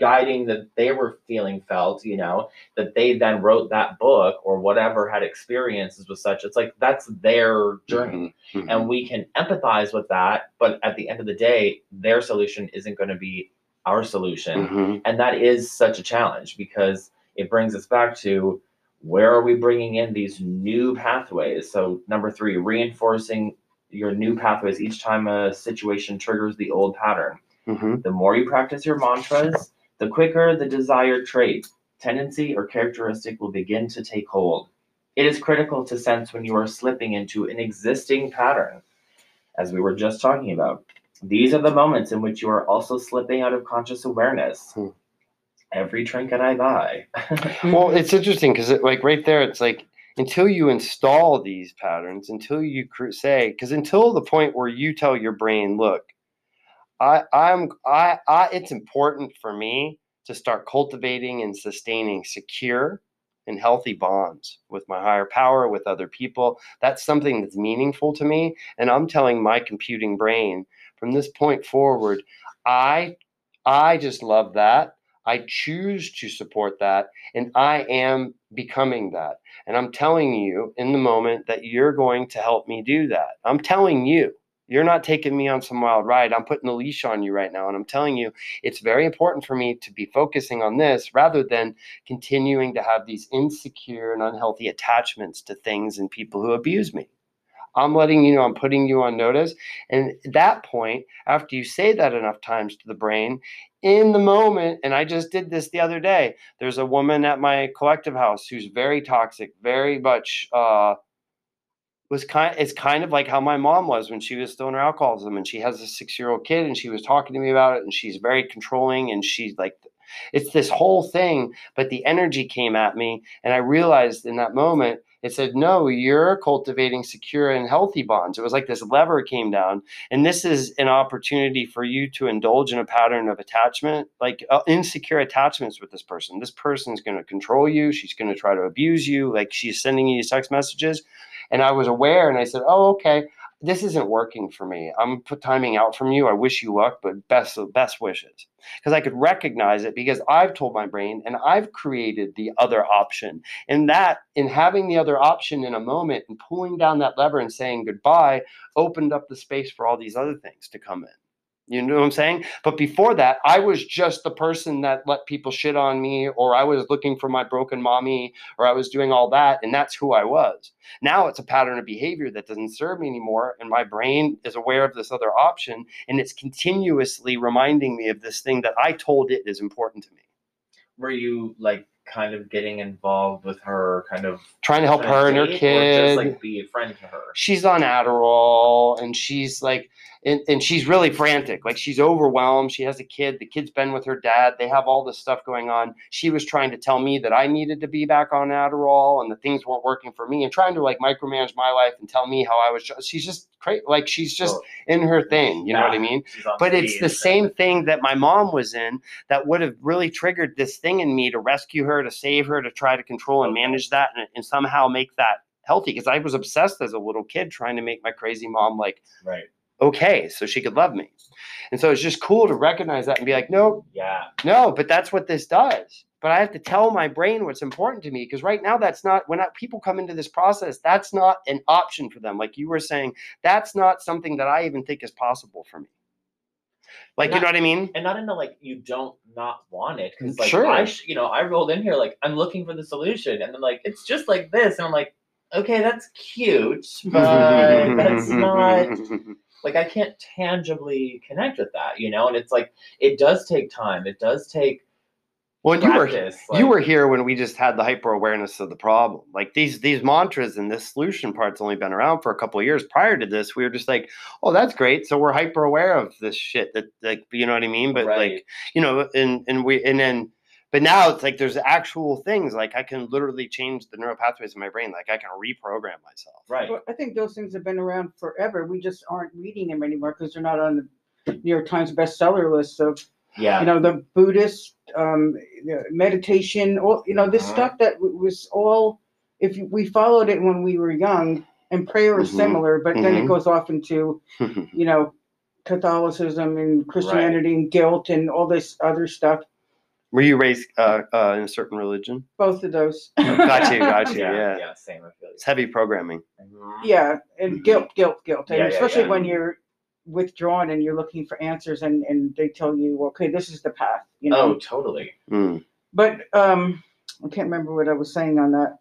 guiding that they were feeling felt, you know, that they then wrote that book or whatever, had experiences with such, it's like, that's their journey. Mm-hmm. And we can empathize with that. But at the end of the day, their solution isn't going to be our solution. Mm-hmm. And that is such a challenge, because it brings us back to, where are we bringing in these new pathways? So number three, reinforcing your new pathways each time a situation triggers the old pattern. Mm-hmm. The more you practice your mantras, the quicker the desired trait, tendency, or characteristic will begin to take hold. It is critical to sense when you are slipping into an existing pattern, as we were just talking about. These are the moments in which you are also slipping out of conscious awareness. Mm. Every trinket I buy. Well, it's interesting because, it, like, right there, it's like, until you install these patterns, until you cr- say, because until the point where you tell your brain, look, I, I'm, I, I, it's important for me to start cultivating and sustaining secure and healthy bonds with my higher power, with other people. That's something that's meaningful to me. And I'm telling my computing brain, from this point forward, I, I just love that. I choose to support that, and I am becoming that. And I'm telling you in the moment that you're going to help me do that. I'm telling you, you're not taking me on some wild ride. I'm putting a leash on you right now. And I'm telling you, it's very important for me to be focusing on this rather than continuing to have these insecure and unhealthy attachments to things and people who abuse me. I'm letting you know, I'm putting you on notice. And at that point, after you say that enough times to the brain, in the moment, and I just did this the other day, there's a woman at my collective house who's very toxic, very much uh, was kind. It's kind of like how my mom was when she was still in her alcoholism, and she has a six-year-old kid, and she was talking to me about it, and she's very controlling, and she's like, it's this whole thing, but the energy came at me, and I realized in that moment, it said, no, you're cultivating secure and healthy bonds. It was like this lever came down. And this is an opportunity for you to indulge in a pattern of attachment, like uh, insecure attachments with this person. This person's going to control you. She's going to try to abuse you. Like, she's sending you text messages. And I was aware, and I said, oh, okay, this isn't working for me. I'm timing out from you. I wish you luck, but best best wishes. Because I could recognize it, because I've told my brain and I've created the other option. And that, in having the other option in a moment and pulling down that lever and saying goodbye, opened up the space for all these other things to come in. You know what I'm saying? But before that, I was just the person that let people shit on me, or I was looking for my broken mommy, or I was doing all that, and that's who I was. Now it's a pattern of behavior that doesn't serve me anymore, and my brain is aware of this other option, and it's continuously reminding me of this thing that I told it is important to me. Were you, like, kind of getting involved with her, kind of trying to help her and her kid, or just like be a friend to her? She's on Adderall, and she's like, and, and she's really frantic. Like, she's overwhelmed. She has a kid. The kid's been with her dad. They have all this stuff going on. She was trying to tell me that I needed to be back on Adderall, and the things weren't working for me, and trying to, like, micromanage my life and tell me how I was. She's just crazy. Like, she's just oh. in her thing. You yeah. know what I mean? But it's the same thing that my mom was in that would have really triggered this thing in me to rescue her, to save her, to try to control and manage that, and, and somehow make that healthy. Because I was obsessed as a little kid trying to make my crazy mom, like, right. okay, so she could love me. And so it's just cool to recognize that and be like, no, yeah, no, but that's what this does. But I have to tell my brain what's important to me, because right now that's not, when I, people come into this process, that's not an option for them. Like you were saying, that's not something that I even think is possible for me. Like, not, you know what I mean? And not in the, like, you don't not want it. Because, like, sure. I, sh- you know, I rolled in here, like, I'm looking for the solution. And I'm like, it's just like this. And I'm like, okay, that's cute. But that's not, like, I can't tangibly connect with that, you know? And it's like, it does take time. It does take well, practice. You were, like, you were here when we just had the hyper-awareness of the problem. Like, these these mantras and this solution part's only been around for a couple of years. Prior to this, we were just like, oh, that's great. So we're hyper-aware of this shit. That, like, you know what I mean? But, right. like, you know, and, and we and then, but now it's like there's actual things. Like, I can literally change the neural pathways in my brain. Like, I can reprogram myself. Right. Well, I think those things have been around forever. We just aren't reading them anymore because they're not on the New York Times bestseller list of, yeah, you know, the Buddhist um, meditation, all, you know, this uh-huh. stuff that was all, if we followed it when we were young, and prayer mm-hmm. is similar, but mm-hmm. then it goes off into, you know, Catholicism and Christianity right. and guilt and all this other stuff. Were you raised uh, uh, in a certain religion? Both of those. Oh, got you, got you, yeah. Yeah, yeah same. I feel like. It's heavy programming. Yeah, and mm-hmm. guilt, guilt, guilt. And yeah, especially yeah, yeah. when you're withdrawn and you're looking for answers and and they tell you, okay, this is the path, you know. Oh, totally. Mm. But um I can't remember what I was saying on that.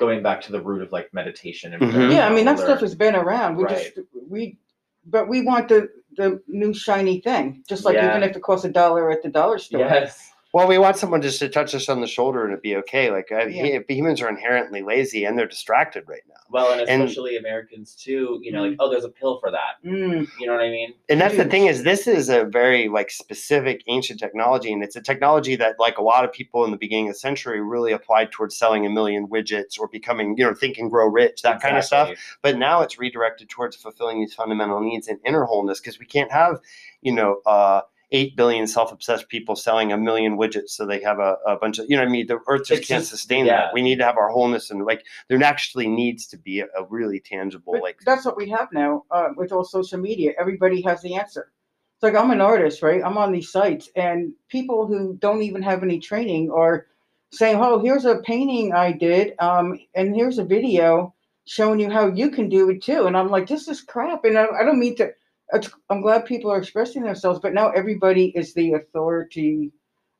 Going back to the root of, like, meditation and mm-hmm. yeah, I mean, that learn. Stuff has been around. We right. just we but we want the the new shiny thing, just like yeah. even if it costs a dollar at the dollar store. Yes. Well, we want someone just to touch us on the shoulder and it'd be okay. Like, I, yeah. he, humans are inherently lazy and they're distracted right now. Well, and especially and, Americans too, you know, mm. like, oh, there's a pill for that. Mm. You know what I mean? And that's Huge. The thing is, this is a very, like, specific ancient technology. And it's a technology that, like, a lot of people in the beginning of the century really applied towards selling a million widgets or becoming, you know, think and grow rich, that exactly. kind of stuff. But now it's redirected towards fulfilling these fundamental needs and inner wholeness, because we can't have, you know, uh, eight billion self-obsessed people selling a million widgets so they have a, a bunch of, you know what I mean? The earth just it's can't just, sustain yeah. that. We need to have our wholeness, and, like, there actually needs to be a, a really tangible, but like. That's what we have now uh, with all social media. Everybody has the answer. It's like, I'm an artist, right? I'm on these sites, and people who don't even have any training are saying, oh, here's a painting I did, um, and here's a video showing you how you can do it too. And I'm like, this is crap. And I, I don't mean to. I'm glad people are expressing themselves, but now everybody is the authority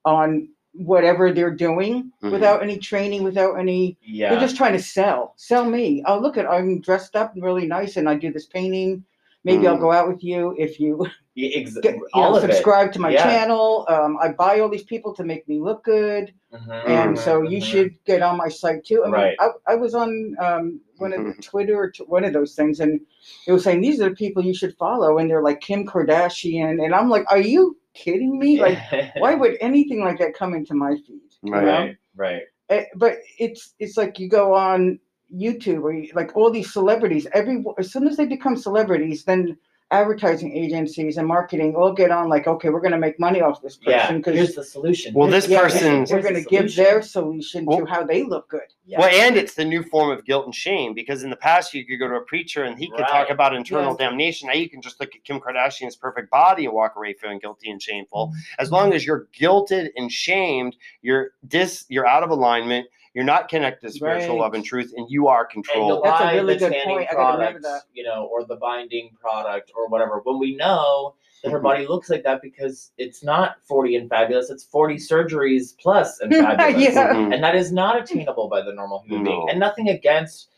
on whatever they're doing mm-hmm. without any training, without any, yeah. they're just trying to sell, sell me. Oh, look at, I'm dressed up really nice and I do this painting. Maybe mm. I'll go out with you if you, yeah, ex- get, you all know, subscribe it. To my yeah. channel. Um, I buy all these people to make me look good. Mm-hmm, and mm-hmm, so you mm-hmm. should get on my site too. I mean, right. I, I was on um, one of mm-hmm. Twitter, or t- one of those things, and it was saying, these are the people you should follow. And they're like Kim Kardashian. And I'm like, are you kidding me? Like, why would anything like that come into my feed? Right, you know? Right. It, but it's it's like you go on YouTube or you, like all these celebrities, every as soon as they become celebrities, then advertising agencies and marketing all get on like, okay, we're going to make money off this person. Yeah, here's the solution. Well, this yeah, person... We're going to give their solution well, to how they look good. Yeah. Well, and it's the new form of guilt and shame, because in the past you could go to a preacher and he could right. talk about internal yes. damnation. Now you can just look at Kim Kardashian's perfect body and walk away feeling guilty and shameful. As long as you're guilted and shamed, you're dis, you're out of alignment. You're not connected to spiritual right. love and truth, and you are controlled. And that's a really the good tanning product, you know, or the binding product or whatever. When we know that her body looks like that because it's not forty and fabulous, it's forty surgeries plus and fabulous. yeah. mm-hmm. And that is not attainable by the normal human no. being. And nothing against,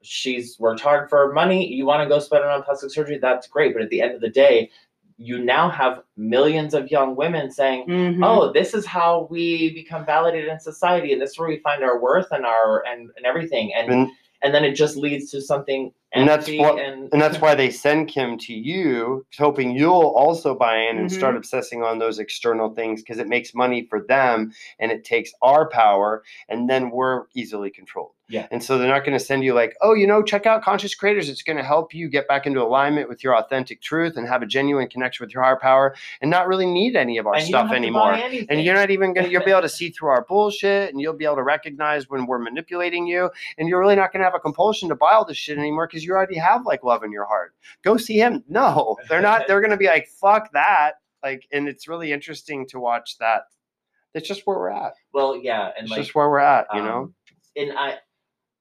she's worked hard for money. You want to go spend it on plastic surgery, that's great. But at the end of the day, you now have millions of young women saying, mm-hmm. oh, this is how we become validated in society, and this is where we find our worth and our and, and everything. And, and and then it just leads to something empty. And that's, wh- and-, and that's why they send Kim to you, hoping you'll also buy in and mm-hmm. start obsessing on those external things, because it makes money for them and it takes our power, and then we're easily controlled. Yeah. And so they're not going to send you like, oh, you know, check out Conscious Creators. It's going to help you get back into alignment with your authentic truth and have a genuine connection with your higher power and not really need any of our and stuff anymore. And you're not even going to, you'll be able to see through our bullshit, and you'll be able to recognize when we're manipulating you. And you're really not going to have a compulsion to buy all this shit anymore, because you already have like love in your heart. Go see him. No, they're not. They're going to be like, fuck that. Like, and it's really interesting to watch that. It's just where we're at. Well, yeah. And it's like, just where we're at, you um, know? And I,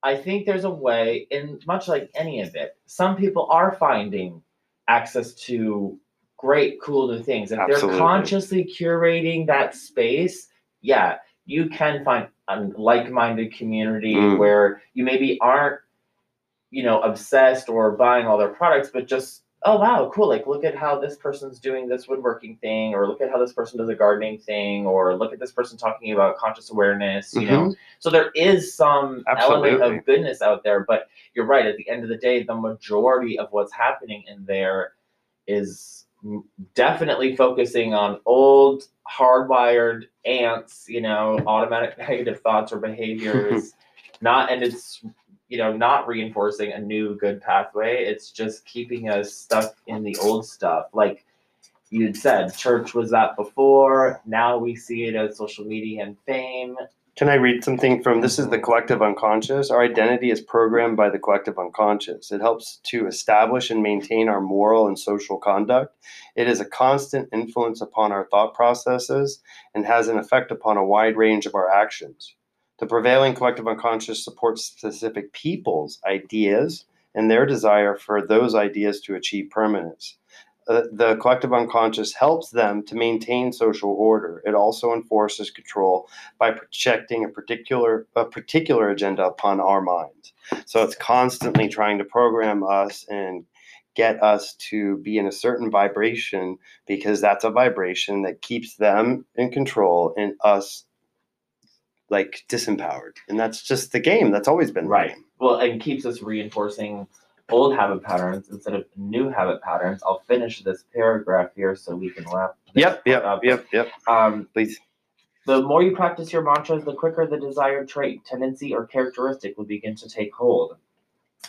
I think there's a way, and much like any of it, some people are finding access to great, cool new things. If Absolutely. They're consciously curating that space, yeah, you can find a like-minded community mm. where you maybe aren't, you know, obsessed or buying all their products, but just, oh, wow, cool. Like, look at how this person's doing this woodworking thing, or look at how this person does a gardening thing, or look at this person talking about conscious awareness, you mm-hmm. know? So there is some Absolutely. Element of goodness out there, but you're right. At the end of the day, the majority of what's happening in there is definitely focusing on old, hardwired A N Ts, you know, automatic negative thoughts or behaviors, not, and it's, you know, not reinforcing a new good pathway. It's just keeping us stuck in the old stuff. Like you'd said, church was that before. Now we see it as social media and fame. Can I read something from, this is the collective unconscious. Our identity is programmed by the collective unconscious. It helps to establish and maintain our moral and social conduct. It is a constant influence upon our thought processes and has an effect upon a wide range of our actions. The prevailing collective unconscious supports specific people's ideas and their desire for those ideas to achieve permanence. Uh, the collective unconscious helps them to maintain social order. It also enforces control by projecting a particular a particular agenda upon our minds. So it's constantly trying to program us and get us to be in a certain vibration, because that's a vibration that keeps them in control and us like disempowered. And that's just the game. That's always been right. Game. Well, and keeps us reinforcing old habit patterns instead of new habit patterns. I'll finish this paragraph here so we can wrap this yep, yep, up. Yep, yep, yep. Um, Please. The more you practice your mantras, the quicker the desired trait, tendency, or characteristic will begin to take hold.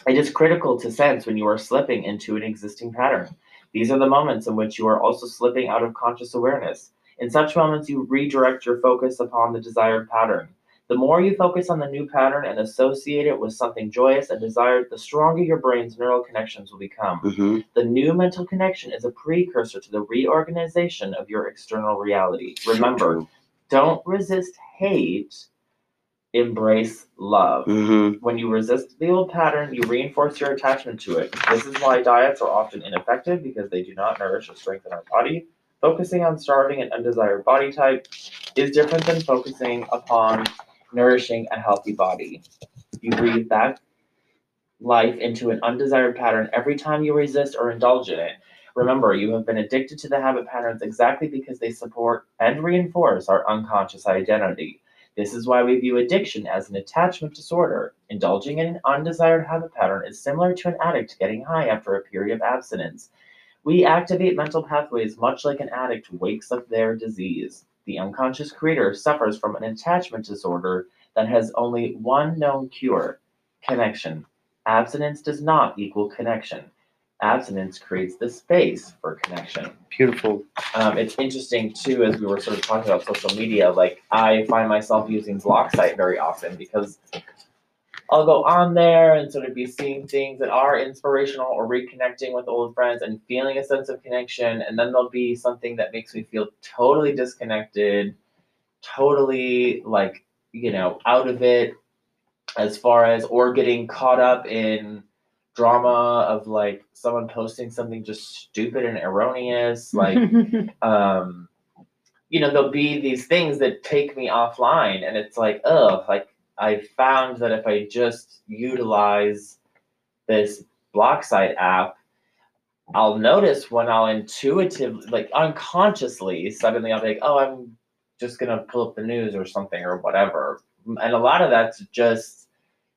It is critical to sense when you are slipping into an existing pattern. These are the moments in which you are also slipping out of conscious awareness. In such moments, you redirect your focus upon the desired pattern. The more you focus on the new pattern and associate it with something joyous and desired, the stronger your brain's neural connections will become. Mm-hmm. The new mental connection is a precursor to the reorganization of your external reality. Remember, don't resist hate, embrace love. Mm-hmm. When you resist the old pattern, you reinforce your attachment to it. This is why diets are often ineffective, because they do not nourish or strengthen our body. Focusing on starving an undesired body type is different than focusing upon nourishing a healthy body. You breathe back life into an undesired pattern every time you resist or indulge in it. Remember, you have been addicted to the habit patterns exactly because they support and reinforce our unconscious identity. This is why we view addiction as an attachment disorder. Indulging in an undesired habit pattern is similar to an addict getting high after a period of abstinence. We activate mental pathways much like an addict wakes up their disease. The unconscious creator suffers from an attachment disorder that has only one known cure, connection. Abstinence does not equal connection. Abstinence creates the space for connection. Beautiful. Um, it's interesting, too, as we were sort of talking about social media, like I find myself using BlockSite very often because I'll go on there and sort of be seeing things that are inspirational or reconnecting with old friends and feeling a sense of connection. And then there'll be something that makes me feel totally disconnected, totally like, you know, out of it as far as, or getting caught up in drama of like someone posting something just stupid and erroneous. Like, um, you know, there'll be these things that take me offline and it's like, oh, like, I found that if I just utilize this BlockSite app, I'll notice when I'll intuitively, like unconsciously, suddenly I'll be like, oh, I'm just going to pull up the news or something or whatever. And a lot of that's just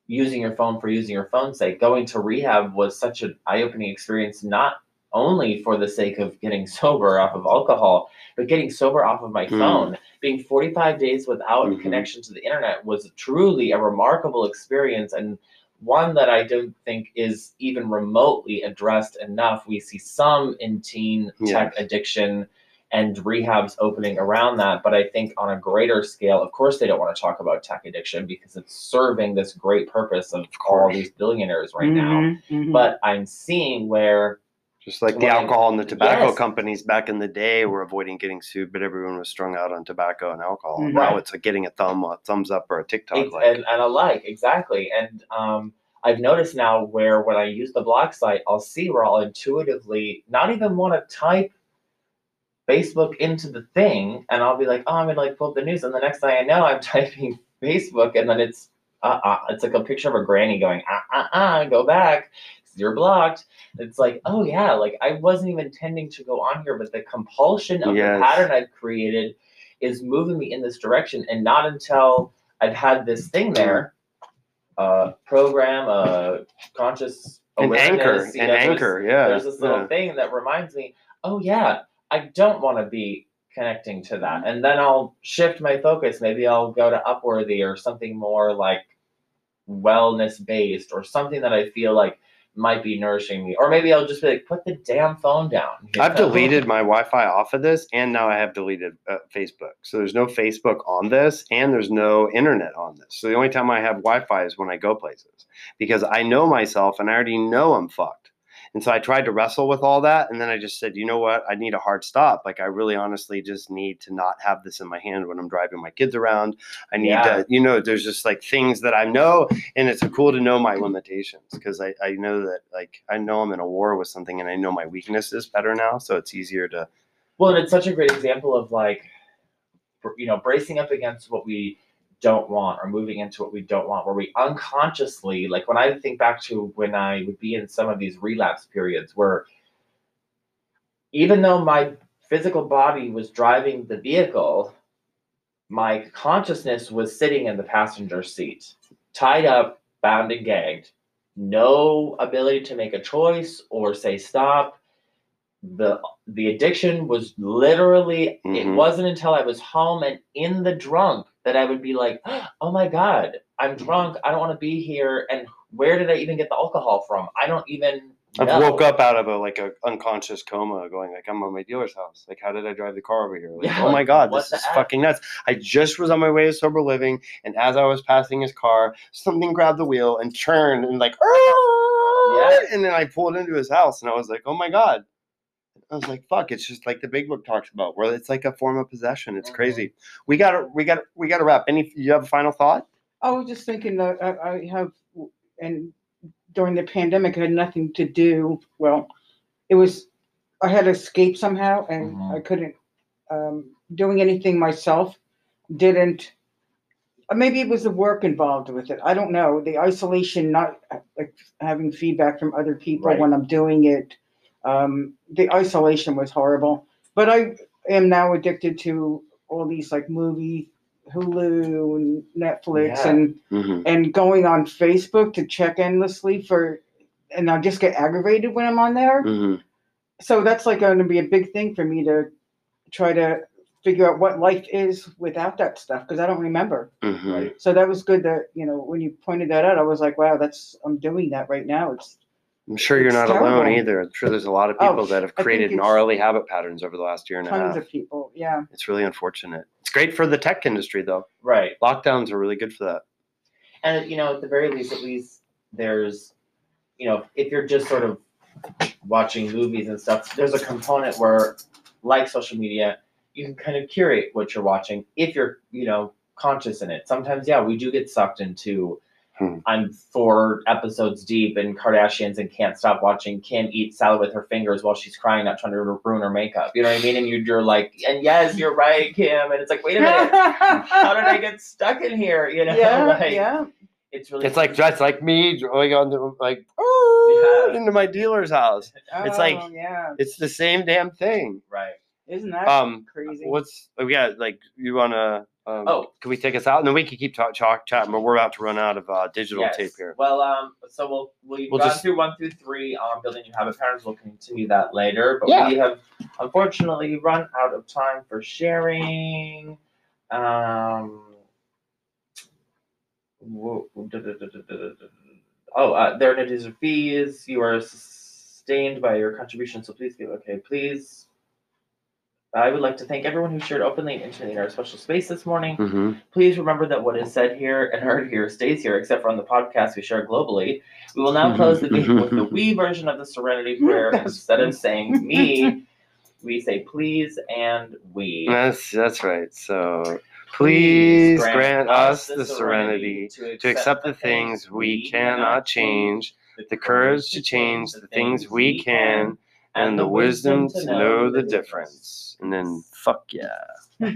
using your phone for using your phone's sake. Going to rehab was such an eye-opening experience, not only for the sake of getting sober off of alcohol, but getting sober off of my mm. phone. Being forty-five days without mm-hmm. connection to the internet was truly a remarkable experience, and one that I don't think is even remotely addressed enough. We see some in teen yes. tech addiction and rehabs opening around that, but I think on a greater scale, of course, they don't want to talk about tech addiction because it's serving this great purpose of, of all these billionaires right mm-hmm. now. Mm-hmm. But I'm seeing where Just like the well, alcohol and the tobacco yes. companies back in the day were avoiding getting sued, but everyone was strung out on tobacco and alcohol. Mm-hmm. Now it's like getting a thumb, a thumbs up or a TikTok it's, like. And, and a like, exactly. And um, I've noticed now where when I use the BlockSite, I'll see where I'll intuitively not even want to type Facebook into the thing, and I'll be like, oh, I'm gonna like pull up the news, and the next thing I know, I'm typing Facebook, and then it's uh uh it's like a picture of a granny going uh uh uh go back, you're blocked. It's like, oh yeah, like I wasn't even intending to go on here, but the compulsion of yes. the pattern I've created is moving me in this direction, and not until I've had this thing there, uh, program, uh, conscious awareness, an anchor, an know, anchor, yeah. There's this little yeah. thing that reminds me, oh yeah, I don't want to be connecting to that, and then I'll shift my focus. Maybe I'll go to Upworthy or something more like wellness based, or something that I feel like might be nourishing me. Or maybe I'll just be like, put the damn phone down. Hit I've deleted phone. my Wi-Fi off of this, and now I have deleted uh, Facebook. So there's no Facebook on this, and there's no internet on this. So the only time I have Wi-Fi is when I go places, because I know myself and I already know I'm fucked. And so I tried to wrestle with all that, and then I just said, you know what? I need a hard stop. Like I really honestly just need to not have this in my hand when I'm driving my kids around. I need yeah. to, you know, there's just like things that I know, and it's cool to know my limitations, because I, I know that like I know I'm in a war with something, and I know my weaknesses better now. So it's easier to. Well, and it's such a great example of like, you know, bracing up against what we don't want, or moving into what we don't want, where we unconsciously, like when I think back to when I would be in some of these relapse periods where even though my physical body was driving the vehicle, my consciousness was sitting in the passenger seat, tied up, bound and gagged, no ability to make a choice or say stop. The the addiction was literally, mm-hmm. it wasn't until I was home and in the drunk that I would be like, oh my God, I'm drunk. I don't want to be here. And where did I even get the alcohol from? I don't even know. I woke up out of a like a unconscious coma going like, I'm on my dealer's house. Like, how did I drive the car over here? Like, yeah, oh like, my God, this is fucking nuts. I just was on my way to sober living. And as I was passing his car, something grabbed the wheel and churned and like, yeah. and then I pulled into his house and I was like, oh my God. I was like, fuck, it's just like the big book talks about, where it's like a form of possession. It's mm-hmm. crazy. We got to, we got to, we got to wrap. Any, you have a final thought? I was just thinking that I, I have, and during the pandemic, I had nothing to do. Well, it was, I had to escape somehow, and mm-hmm. I couldn't, um, doing anything myself didn't, maybe it was the work involved with it. I don't know. The isolation, not like having feedback from other people right. when I'm doing it. Um, the isolation was horrible, but I am now addicted to all these like movie, Hulu and Netflix yeah. and, mm-hmm. and going on Facebook to check endlessly for, and I just get aggravated when I'm on there. Mm-hmm. So that's like going to be a big thing for me to try to figure out what life is without that stuff, because I don't remember. Mm-hmm. Right? So that was good that, you know, when you pointed that out, I was like, wow, that's, I'm doing that right now. It's, I'm sure you're not terrible. alone either. I'm sure there's a lot of people oh, that have created gnarly habit patterns over the last year and a half. Tons of people, yeah. It's really unfortunate. It's great for the tech industry, though. Right. Lockdowns are really good for that. And, you know, at the very least, at least there's, you know, if you're just sort of watching movies and stuff, there's a component where, like social media, you can kind of curate what you're watching if you're, you know, conscious in it. Sometimes, yeah, we do get sucked into... I'm four episodes deep in Kardashians and can't stop watching Kim eat salad with her fingers while she's crying, not trying to ruin her makeup. You know what I mean? And you're like, and yes, you're right, Kim. And it's like, wait a minute, how did I get stuck in here? You know, yeah, like, yeah. It's really. It's like that's like me going on to like oh, yeah. into my dealer's house. Oh, it's like yeah. it's the same damn thing, right? Isn't that um, crazy? What's oh yeah, like you wanna. Um, oh, can we take us out? And then we can keep talk, talk, chatting, but we're about to run out of uh, digital yes. tape here. Well, um, so we'll, we've we'll gone just, through one through three on building new habit patterns. We'll continue that later. But yeah. we have unfortunately run out of time for sharing. Um, oh, uh, there are no fees. You are sustained by your contribution, so please give okay, please. I would like to thank everyone who shared openly and intimately in our special space this morning. Mm-hmm. Please remember that what is said here and heard here stays here, except for on the podcast we share globally. We will now close the meeting with the we version of the Serenity Prayer. Instead of saying me, we say please and we. That's that's right. So please, please grant, grant us the serenity, serenity to, accept to accept the things we cannot change, the courage to change the things we can, and the wisdom to know the difference. And then fuck yeah.